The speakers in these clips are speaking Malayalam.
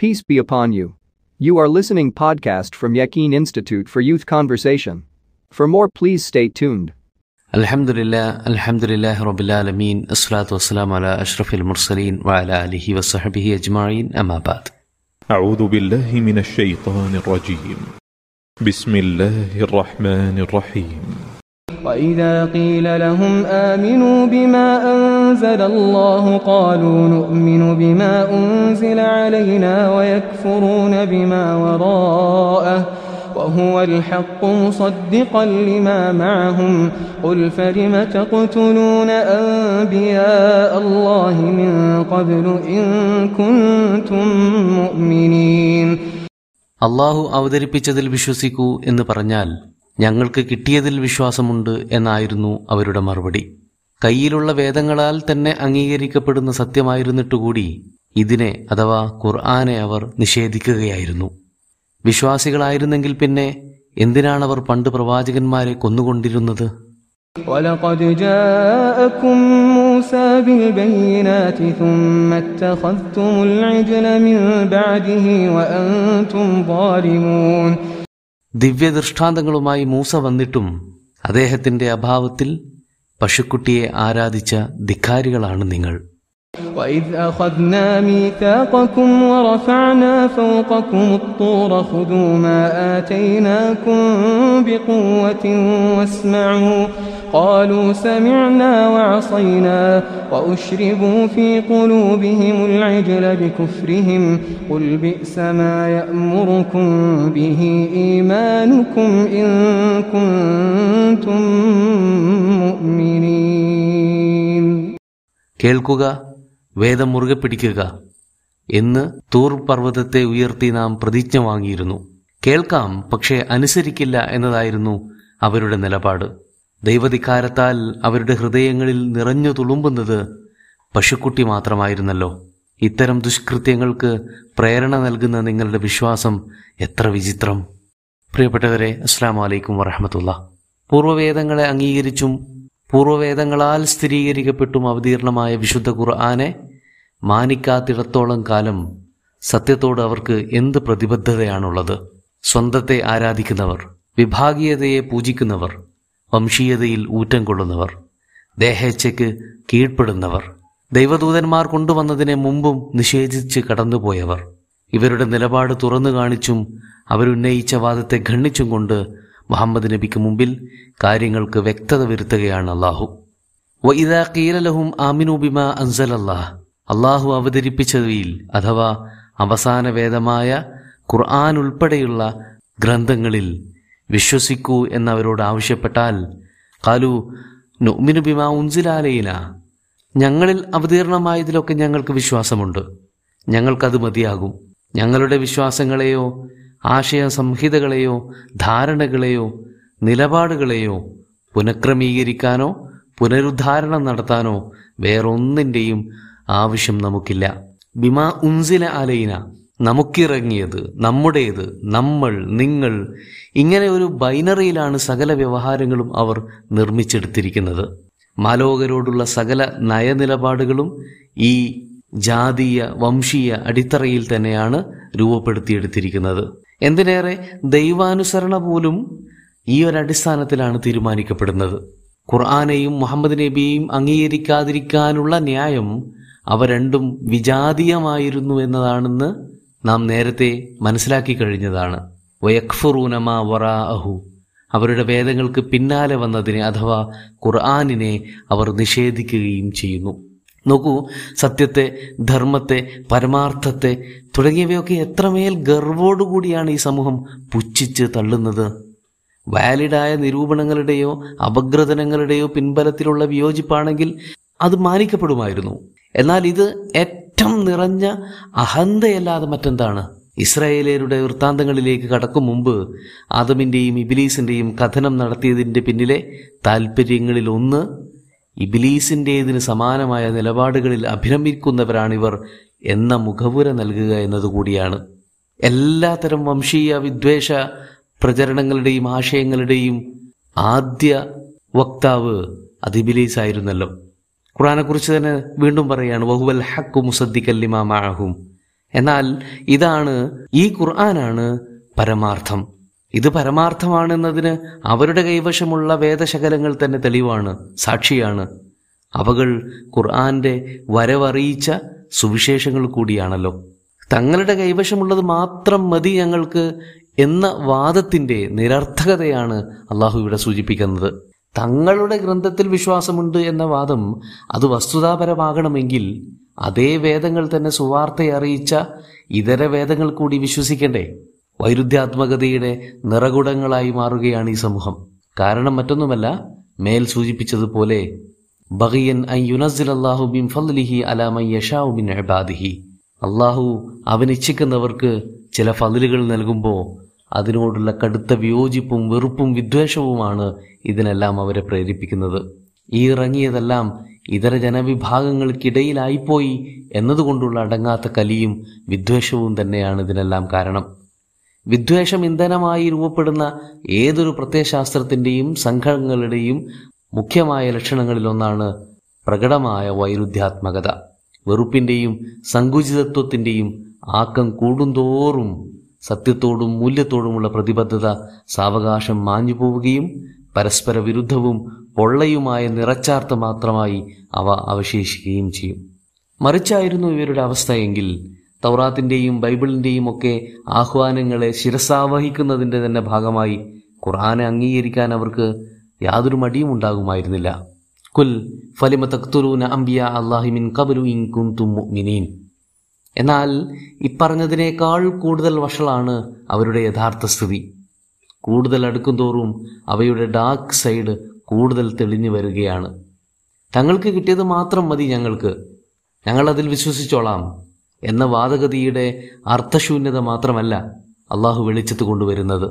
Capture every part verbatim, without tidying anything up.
Peace be upon you. You are listening podcast from Yaqeen Institute for Youth Conversation. For more, please stay tuned. Alhamdulillah, alhamdulillah, rabbil alameen, assalatu wassalamu ala ashrafil mursaleen, wa ala alihi wa sahbihi ajma'in, amma ba'd. A'udhu billahi minash shaitanir rajim. Bismillahir rahmanir rahim. Wa idha qila lahum aminu bima أنزل الله قالوا نؤمن بما أنزل علينا ويكفرون بما وراءه وهو الحق مصدقا لما معهم قل فلم تقتلون أنبياء الله من قبل إن كنتم مؤمنين. അല്ലാഹു അവതരിപ്പിച്ചതിൽ വിശ്വസിക്കൂ എന്ന് പറഞ്ഞാൽ ഞങ്ങൾക്ക് കിട്ടിയതിൽ വിശ്വാസമുണ്ട് എന്നായിരുന്നു അവരുടെ മറുപടി. കയ്യിലുള്ള വേദങ്ങളാൽ തന്നെ അംഗീകരിക്കപ്പെടുന്ന സത്യമായിരുന്നിട്ടുകൂടി ഇതിനെ അഥവാ ഖുർആനെ അവർ നിഷേധിക്കുകയായിരുന്നു. വിശ്വാസികളായിരുന്നെങ്കിൽ പിന്നെ എന്തിനാണവർ പണ്ട് പ്രവാചകന്മാരെ കൊന്നുകൊണ്ടിരുന്നത്? ദിവ്യദൃഷ്ടാന്തങ്ങളുമായി മൂസ വന്നിട്ടും അദ്ദേഹത്തിന്റെ അഭാവത്തിൽ പശുക്കുട്ടിയെ ആരാധിച്ച ധിക്കാരികളാണ് നിങ്ങൾ. കേൾക്കുക, വേദം മുറുകെ പിടിക്കുക എന്ന് തൂർ പർവ്വതത്തെ ഉയർത്തി നാം പ്രതിജ്ഞ വാങ്ങിയിരുന്നു. കേൾക്കാം, പക്ഷേ അനുസരിക്കില്ല എന്നതായിരുന്നു അവരുടെ നിലപാട്. ദൈവധികാരത്താൽ അവരുടെ ഹൃദയങ്ങളിൽ നിറഞ്ഞു തുളുമ്പുന്നത് പശുക്കുട്ടി മാത്രമായിരുന്നല്ലോ. ഇത്തരം ദുഷ്കൃത്യങ്ങൾക്ക് പ്രേരണ നൽകുന്ന നിങ്ങളുടെ വിശ്വാസം എത്ര വിചിത്രം. പ്രിയപ്പെട്ടവരെ, അസ്സലാമു അലൈക്കും വറഹ്മത്തുള്ളാഹ്. പൂർവ്വവേദങ്ങളെ അംഗീകരിച്ചും പൂർവ്വവേദങ്ങളാൽ സ്ഥിരീകരിക്കപ്പെട്ടും അവതീർണമായ വിശുദ്ധ ഖുർആനെ മാനിക്കാത്തിടത്തോളം കാലം സത്യത്തോട് അവർക്ക് എന്ത് പ്രതിബദ്ധതയാണുള്ളത്? സ്വന്തത്തെ ആരാധിക്കുന്നവർ, വിഭാഗീയതയെ പൂജിക്കുന്നവർ, വംശീയതയിൽ ഊറ്റം കൊള്ളുന്നവർ, ദേഹേച്ഛയ്ക്ക് കീഴ്പ്പെടുന്നവർ, ദൈവദൂതന്മാർ കൊണ്ടുവന്നതിനെ മുമ്പും നിഷേധിച്ച് കടന്നുപോയവർ. ഇവരുടെ നിലപാട് തുറന്നു കാണിച്ചും അവരുന്നയിച്ച വാദത്തെ ഖണ്ഡിച്ചും കൊണ്ട് മുഹമ്മദ് നബിക്ക് മുമ്പിൽ കാര്യങ്ങൾക്ക് വ്യക്തത വരുത്തുകയാണ് അള്ളാഹു. വഇദാ ഖീല ലഹും ആമിനൂ ബിമാ അൻസലല്ലാഹ്, അള്ളാഹു അവതരിപ്പിച്ചവയിൽ അഥവാ അവസാന വേദമായ ഖുർആൻ ഉൾപ്പെടെയുള്ള ഗ്രന്ഥങ്ങളിൽ വിശ്വസിക്കൂ എന്നവരോട് ആവശ്യപ്പെട്ടാൽ ഖാലൂ നുഅ്മിനു ബിമാ ഉൻസില അലൈനാ, ഞങ്ങളിൽ അവതീർണമായതിലൊക്കെ ഞങ്ങൾക്ക് വിശ്വാസമുണ്ട്, ഞങ്ങൾക്കത് മതിയാകും. ഞങ്ങളുടെ വിശ്വാസങ്ങളെയോ ആശയ സംഹിതകളെയോ ധാരണകളെയോ നിലപാടുകളെയോ പുനഃക്രമീകരിക്കാനോ പുനരുദ്ധാരണം നടത്താനോ വേറൊന്നിൻ്റെയും ആവശ്യം നമുക്കില്ല. ബിമാ ഉൻസില അലൈന, നമുക്കിറങ്ങിയത്, നമ്മുടേത്, നമ്മൾ, നിങ്ങൾ, ഇങ്ങനെ ഒരു ബൈനറിയിലാണ് സകല വ്യവഹാരങ്ങളും അവർ നിർമ്മിച്ചെടുത്തിരിക്കുന്നത്. മാലോകരോടുള്ള സകല നയനിലപാടുകളും ഈ ജാതീയ വംശീയ അടിത്തറയിൽ തന്നെയാണ് രൂപപ്പെടുത്തിയെടുത്തിരിക്കുന്നത്. എന്തിനേറെ, ദൈവാനുസരണ പോലും ഈ ഒരടിസ്ഥാനത്തിലാണ് തീരുമാനിക്കപ്പെടുന്നത്. ഖുർആനെയും മുഹമ്മദ് നബിയെയും അംഗീകരിക്കാതിരിക്കാനുള്ള ന്യായം അവ രണ്ടും വിജാതീയമായിരുന്നു എന്നതാണെന്ന് നാം നേരത്തെ മനസ്സിലാക്കി കഴിഞ്ഞതാണ്. വയക്ഫുറൂന മാ വറാഅഹു, അവരുടെ വേദങ്ങൾക്ക് പിന്നാലെ വന്നതിനെ അഥവാ ഖുർആനിനെ അവർ നിഷേധിക്കുകയും ചെയ്യുന്നു. നോക്കൂ, സത്യത്തെ, ധർമ്മത്തെ, പരമാർത്ഥത്തെ തുടങ്ങിയവയൊക്കെ എത്രമേൽ ഗർവോടുകൂടിയാണ് ഈ സമൂഹം പുച്ഛിച്ച് തള്ളുന്നത്. വാലിഡായ നിരൂപണങ്ങളുടെയോ അപഗ്രഥനങ്ങളുടെയോ പിൻബലത്തിലുള്ള വിയോജിപ്പാണെങ്കിൽ അത് മാനിക്കപ്പെടുമായിരുന്നു. എന്നാൽ ഇത് ഏറ്റവും നിറഞ്ഞ അഹന്തയല്ലാതെ മറ്റെന്താണ്? ഇസ്രായേലരുടെ വൃത്താന്തങ്ങളിലേക്ക് കടക്കും മുമ്പ് ആദമിൻ്റെയും ഇബിലീസിൻ്റെയും കഥനം നടത്തിയതിൻ്റെ പിന്നിലെ താൽപ്പര്യങ്ങളിലൊന്ന് ഇബിലീസിൻ്റേതിന് സമാനമായ നിലപാടുകളിൽ അഭിരമിക്കുന്നവരാണിവർ എന്ന മുഖവുര നൽകുക എന്നതുകൂടിയാണ്. എല്ലാത്തരം വംശീയ വിദ്വേഷ പ്രചരണങ്ങളുടെയും ആശയങ്ങളുടെയും ആദ്യ വക്താവ് അത് ഇബിലീസ് ആയിരുന്നല്ലോ. ഖുർആനെക്കുറിച്ച് തന്നെ വീണ്ടും പറയുകയാണ്, വഹുവൽ ഹഖ് മുസദ്ദിഖൻ ലിമാ മഅഹും, എന്നാൽ ഇതാണ് ഈ ഖുർആനാണ് പരമാർത്ഥം. ഇത് പരമാർത്ഥമാണെന്നതിന് അവരുടെ കൈവശമുള്ള വേദശകലങ്ങൾ തന്നെ തെളിവാണ്, സാക്ഷിയാണ്. അവകൾ ഖുർആന്റെ വരവറിയിച്ച സുവിശേഷങ്ങൾ കൂടിയാണല്ലോ. തങ്ങളുടെ കൈവശമുള്ളത് മാത്രം മതി ഞങ്ങൾക്ക് എന്ന വാദത്തിന്റെ നിരർത്ഥകതയാണ് അള്ളാഹു ഇവിടെ സൂചിപ്പിക്കുന്നത്. തങ്ങളുടെ ഗ്രന്ഥത്തിൽ വിശ്വാസമുണ്ട് എന്ന വാദം അത് വസ്തുതാപരമാകണമെങ്കിൽ അതേ വേദങ്ങൾ തന്നെ സുവാർത്തയറിയിച്ച ഇതര വേദങ്ങൾ കൂടി വിശ്വസിക്കണ്ടേ? വൈരുദ്ധ്യാത്മകതയുടെ നിറകുടങ്ങളായി മാറുകയാണ് ഈ സമൂഹം. കാരണം മറ്റൊന്നുമല്ല, മേൽ സൂചിപ്പിച്ചതുപോലെ ബഗിയൻ അൻ യുനസിലല്ലാഹു മിൻ ഫളിഹി അലാ മൻ യശാഉ മിൻ ഇബാദിഹി, അള്ളാഹു അവനിച്ഛിക്കുന്നവർക്ക് ചില ഫളിലുകൾ നൽകുമ്പോൾ അതിനോടുള്ള കടുത്ത വിയോജിപ്പും വെറുപ്പും വിദ്വേഷവുമാണ് ഇതിനെല്ലാം അവരെ പ്രേരിപ്പിക്കുന്നത്. ഈ ഇറങ്ങിയതെല്ലാം ഇതര ജനവിഭാഗങ്ങൾക്കിടയിലായിപ്പോയി എന്നതുകൊണ്ടുള്ള അടങ്ങാത്ത കലിയും വിദ്വേഷവും തന്നെയാണ് ഇതിനെല്ലാം കാരണം. വിദ്വേഷം ഇന്ധനമായി രൂപപ്പെടുന്ന ഏതൊരു പ്രത്യയശാസ്ത്രത്തിൻ്റെയും സംഘങ്ങളുടെയും മുഖ്യമായ ലക്ഷണങ്ങളിലൊന്നാണ് പ്രകടമായ വൈരുദ്ധ്യാത്മകത. വെറുപ്പിൻ്റെയും സങ്കുചിതത്വത്തിൻ്റെയും ആക്കം കൂടുന്തോറും സത്യത്തോടും മൂല്യത്തോടുമുള്ള പ്രതിബദ്ധത സാവകാശം മാഞ്ഞു പോവുകയും പരസ്പര വിരുദ്ധവും പൊള്ളയുമായ നിറച്ചാർത്ത മാത്രമായി അവ അവശേഷിക്കുകയും ചെയ്യും. മറിച്ചായിരുന്നു ഇവരുടെ അവസ്ഥയെങ്കിൽ തൗറാത്തിൻ്റെയും ബൈബിളിൻ്റെയും ഒക്കെ ആഹ്വാനങ്ങളെ ശിരസാവഹിക്കുന്നതിൻ്റെ തന്നെ ഭാഗമായി ഖുർആനെ അംഗീകരിക്കാൻ അവർക്ക് യാതൊരു മടിയും ഉണ്ടാകുമായിരുന്നില്ല. കുൽ ഫലിമ തഖ്തുലൂന അംബിയാ അല്ലാഹി മിൻ ഖബ്ലു ഇൻ കുൻതും മുഅ്മിനീൻ. എന്നാൽ ഇപ്പറഞ്ഞതിനേക്കാൾ കൂടുതൽ വഷളാണ് അവരുടെ യഥാർത്ഥ സ്ഥിതി. കൂടുതൽ അടുക്കുംതോറും അവയുടെ ഡാർക്ക് സൈഡ് കൂടുതൽ തെളിഞ്ഞു വരികയാണ്. തങ്ങൾക്ക് കിട്ടിയത് മാത്രം മതി ഞങ്ങൾക്ക്, ഞങ്ങളതിൽ വിശ്വസിച്ചോളാം എന്ന വാദഗതിയുടെ അർത്ഥശൂന്യത മാത്രമല്ല അള്ളാഹു വെളിച്ചത്ത് കൊണ്ടുവരുന്നത്.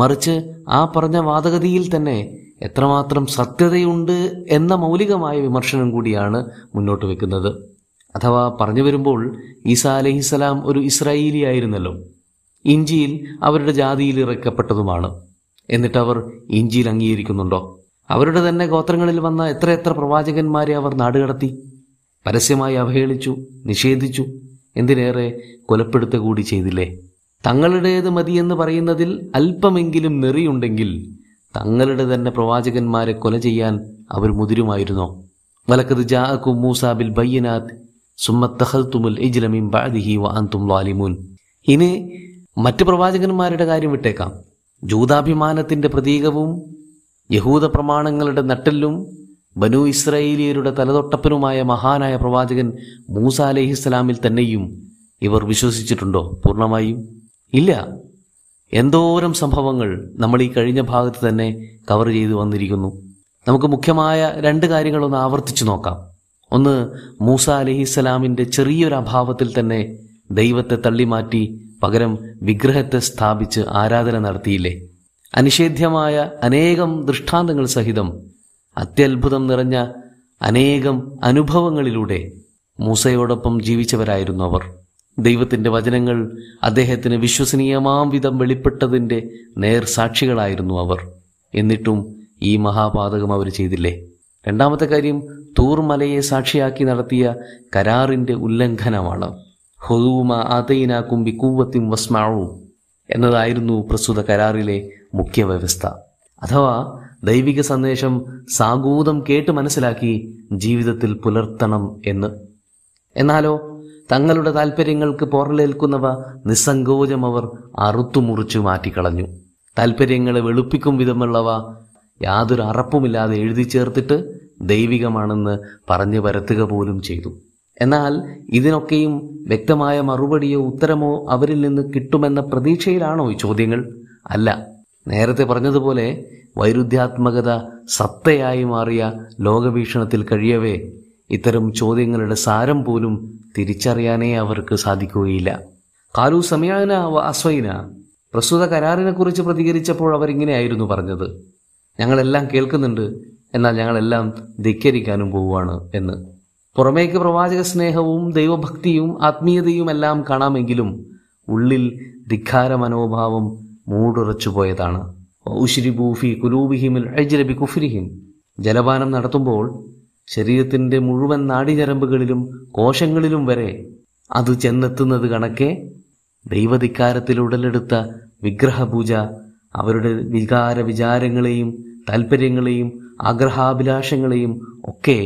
മറിച്ച് ആ പറഞ്ഞ വാദഗതിയിൽ തന്നെ എത്രമാത്രം സത്യതയുണ്ട് എന്ന മൗലികമായ വിമർശനം കൂടിയാണ് മുന്നോട്ട് വെക്കുന്നത്. അഥവാ പറഞ്ഞു വരുമ്പോൾ ഈസാ അലൈഹിസ്സലാം ഒരു ഇസ്രായേലി ആയിരുന്നല്ലോ. ഇഞ്ചിയിൽ അവരുടെ ജാതിയിൽ ഇറക്കപ്പെട്ടതുമാണ്. എന്നിട്ടവർ ഇഞ്ചിയിൽ അംഗീകരിക്കുന്നുണ്ടോ? അവരുടെ തന്നെ ഗോത്രങ്ങളിൽ വന്ന എത്രയെത്ര പ്രവാചകന്മാരെ അവർ നാടുകടത്തി, പരസ്യമായി അവഹേളിച്ചു, നിഷേധിച്ചു, എന്തിനേറെ കൊലപ്പെടുത്ത കൂടി ചെയ്തില്ലേ. തങ്ങളുടേത് മതിയെന്ന് പറയുന്നതിൽ അല്പമെങ്കിലും നെറിയുണ്ടെങ്കിൽ തങ്ങളുടെ തന്നെ പ്രവാചകന്മാരെ കൊല ചെയ്യാൻ അവർ മുതിരുമായിരുന്നോ? വലഖദ് ജാഅകും മൂസാ ബിൽ ബയ്യിനാത്ത് സുമ്മ തഖൽതുമുൽ ഇജ്ല മിൻ ബഅദിഹി വഅൻതും ളാലിമൂൻ. ഇനി മറ്റ് പ്രവാചകന്മാരുടെ കാര്യം വിട്ടേക്കാം. ജൂതാഭിമാനത്തിൻ്റെ പ്രതീകവും യഹൂദ പ്രമാണങ്ങളുടെ നട്ടെല്ലും ബനു ഇസ്രായേലിയരുടെ തലതൊട്ടപ്പനുമായ മഹാനായ പ്രവാചകൻ മൂസ അലൈഹിസ്സലാമിൽ തന്നെയും ഇവർ വിശ്വസിച്ചിട്ടുണ്ടോ പൂർണ്ണമായും? ഇല്ല. എന്തോരം സംഭവങ്ങൾ നമ്മൾ ഈ കഴിഞ്ഞ ഭാഗത്ത് തന്നെ കവർ ചെയ്തു വന്നിരിക്കുന്നു. നമുക്ക് മുഖ്യമായ രണ്ട് കാര്യങ്ങളൊന്ന് ആവർത്തിച്ചു നോക്കാം. ഒന്ന്, മൂസ അലൈഹിസ്സലാമിൻ്റെ ചെറിയൊരു അഭാവത്തിൽ തന്നെ ദൈവത്തെ തള്ളിമാറ്റി പകരം വിഗ്രഹത്തെ സ്ഥാപിച്ച് ആരാധന നടത്തിയില്ലേ. അനിഷേധ്യമായ അനേകം ദൃഷ്ടാന്തങ്ങൾ സഹിതം അത്യത്ഭുതം നിറഞ്ഞ അനേകം അനുഭവങ്ങളിലൂടെ മൂസയോടൊപ്പം ജീവിച്ചവരായിരുന്നു അവർ. ദൈവത്തിൻ്റെ വചനങ്ങൾ അദ്ദേഹത്തിന് വിശ്വസനീയമാം വിധം വെളിപ്പെട്ടതിൻ്റെ നേർ സാക്ഷികളായിരുന്നു അവർ. എന്നിട്ടും ഈ മഹാപാതകം അവർ ചെയ്തില്ലേ. രണ്ടാമത്തെ കാര്യം, തൂർമലയെ സാക്ഷിയാക്കി നടത്തിയ കരാറിൻ്റെ ഉല്ലംഘനമാണ്. ഹുദൂമ ആതൈനാ കുംബി കൂവത്തിൻ വസ്മാഉ എന്നതായിരുന്നു പ്രസ്തുത കരാറിലെ മുഖ്യ വ്യവസ്ഥ. അഥവാ ദൈവിക സന്ദേശം സാഗൂതം കേട്ട് മനസ്സിലാക്കി ജീവിതത്തിൽ പുലർത്തണം എന്ന്. എന്നാലോ തങ്ങളുടെ താൽപ്പര്യങ്ങൾക്ക് പോറലേൽക്കുന്നവ നിസ്സങ്കോചം അവർ അറുത്തുമുറിച്ചു മാറ്റിക്കളഞ്ഞു. താൽപ്പര്യങ്ങളെ വെളുപ്പിക്കും വിധമുള്ളവ യാതൊരു അറപ്പുമില്ലാതെ എഴുതി ചേർത്തിട്ട് ദൈവികമാണെന്ന് പറഞ്ഞു പരത്തുക പോലും ചെയ്തു. എന്നാൽ ഇതിനൊക്കെയും വ്യക്തമായ മറുപടിയോ ഉത്തരമോ അവരിൽ നിന്ന് കിട്ടുമെന്ന പ്രതീക്ഷയിലാണോ ഈ ചോദ്യങ്ങൾ? അല്ല. നേരത്തെ പറഞ്ഞതുപോലെ വൈരുദ്ധ്യാത്മകത സത്തയായി മാറിയ ലോകവീക്ഷണത്തിൽ കഴിയവേ ഇത്തരം ചോദ്യങ്ങളുടെ സാരം പോലും തിരിച്ചറിയാനേ അവർക്ക് സാധിക്കുകയില്ല. കാലു സമയാന വ അസ്വൈന, പ്രസ്തുത കരാറിനെക്കുറിച്ച് പ്രതികരിച്ചപ്പോൾ അവരിങ്ങനെയായിരുന്നു പറഞ്ഞത്: ഞങ്ങളെല്ലാം കേൾക്കുന്നുണ്ട്, എന്നാൽ ഞങ്ങളെല്ലാം ധിക്കരിക്കാനും പോവുകയാണ് എന്ന്. പുറമേക്ക് പ്രവാചക സ്നേഹവും ദൈവഭക്തിയും ആത്മീയതയും എല്ലാം കാണാമെങ്കിലും ഉള്ളിൽ ധിക്കാര മനോഭാവം മൂടുറച്ചുപോയതാണ്. ഉശ്രിബൂഫി കുലൂബിഹിമിൽ അജ്രബി കുഫ്രിഹിം, ജലപാനം നടത്തുമ്പോൾ ശരീരത്തിൻ്റെ മുഴുവൻ നാടിഞരമ്പുകളിലും കോശങ്ങളിലും വരെ അത് ചെന്നെത്തുന്നത് കണക്കെ ദൈവധികാരത്തിൽ ഉടലെടുത്ത വിഗ്രഹപൂജ അവരുടെ വികാര വിചാരങ്ങളെയും താല്പര്യങ്ങളെയും ആഗ്രഹാഭിലാഷങ്ങളെയും ഒക്കെ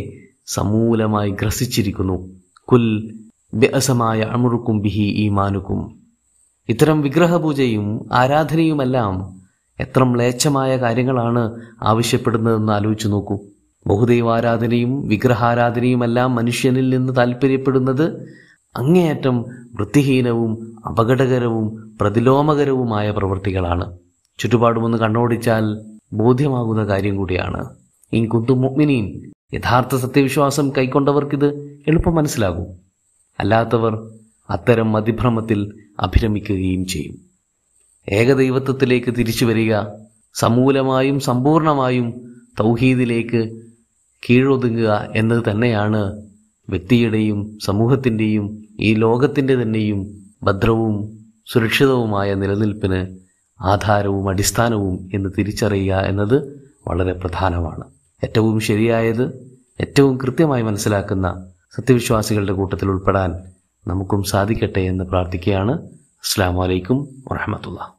സമൂലമായി ഗ്രസിച്ചിരിക്കുന്നു. കുൽ വ്യസമായ അമുറുക്കും ബിഹി ഈമാനുക്കും. ഇത്തരം വിഗ്രഹപൂജയും ആരാധനയുമെല്ലാം എത്ര മ്ലേച്ഛമായ കാര്യങ്ങളാണ് ആവശ്യപ്പെടുന്നതെന്ന് ആലോചിച്ചു നോക്കൂ. ബഹുദൈവാരാധനയും വിഗ്രഹാരാധനയുമെല്ലാം മനുഷ്യനിൽ നിന്ന് താല്പര്യപ്പെടുന്നത് അങ്ങേയറ്റം വൃത്തിഹീനവും അപകടകരവും പ്രതിലോമകരവുമായ പ്രവൃത്തികളാണ്. ചുറ്റുപാടുമൊന്ന് കണ്ണോടിച്ചാൽ ബോധ്യമാകുന്ന കാര്യം കൂടിയാണ്. ഇൻ കുന്തും മുഅ്മിനീൻ, യഥാർത്ഥ സത്യവിശ്വാസം കൈക്കൊണ്ടവർക്കിത് എളുപ്പം മനസ്സിലാകും. അല്ലാത്തവർ അത്തരം മതിഭ്രമത്തിൽ അഭിരമിക്കുകയും ചെയ്യും. ഏകദൈവത്വത്തിലേക്ക് തിരിച്ചു വരിക, സമൂലമായും സമ്പൂർണമായും തൗഹീദിലേക്ക് കീഴൊതുങ്ങുക എന്നത് തന്നെയാണ് വ്യക്തിയുടെയും സമൂഹത്തിൻ്റെയും ഈ ലോകത്തിൻ്റെ തന്നെയും ഭദ്രവും സുരക്ഷിതവുമായ നിലനിൽപ്പിന് ആധാരവും അടിസ്ഥാനവും എന്ന് തിരിച്ചറിയുക എന്നത് വളരെ പ്രധാനമാണ്. ഏറ്റവും ശരിയായത് ഏറ്റവും കൃത്യമായി മനസ്സിലാക്കുന്ന സത്യവിശ്വാസികളുടെ കൂട്ടത്തിൽ ഉൾപ്പെടാൻ നമുക്കും സാധിക്കട്ടെ എന്ന് പ്രാർത്ഥിക്കുകയാണ്. അസ്സലാമു അലൈക്കും വറഹ്മത്തുള്ളാഹി.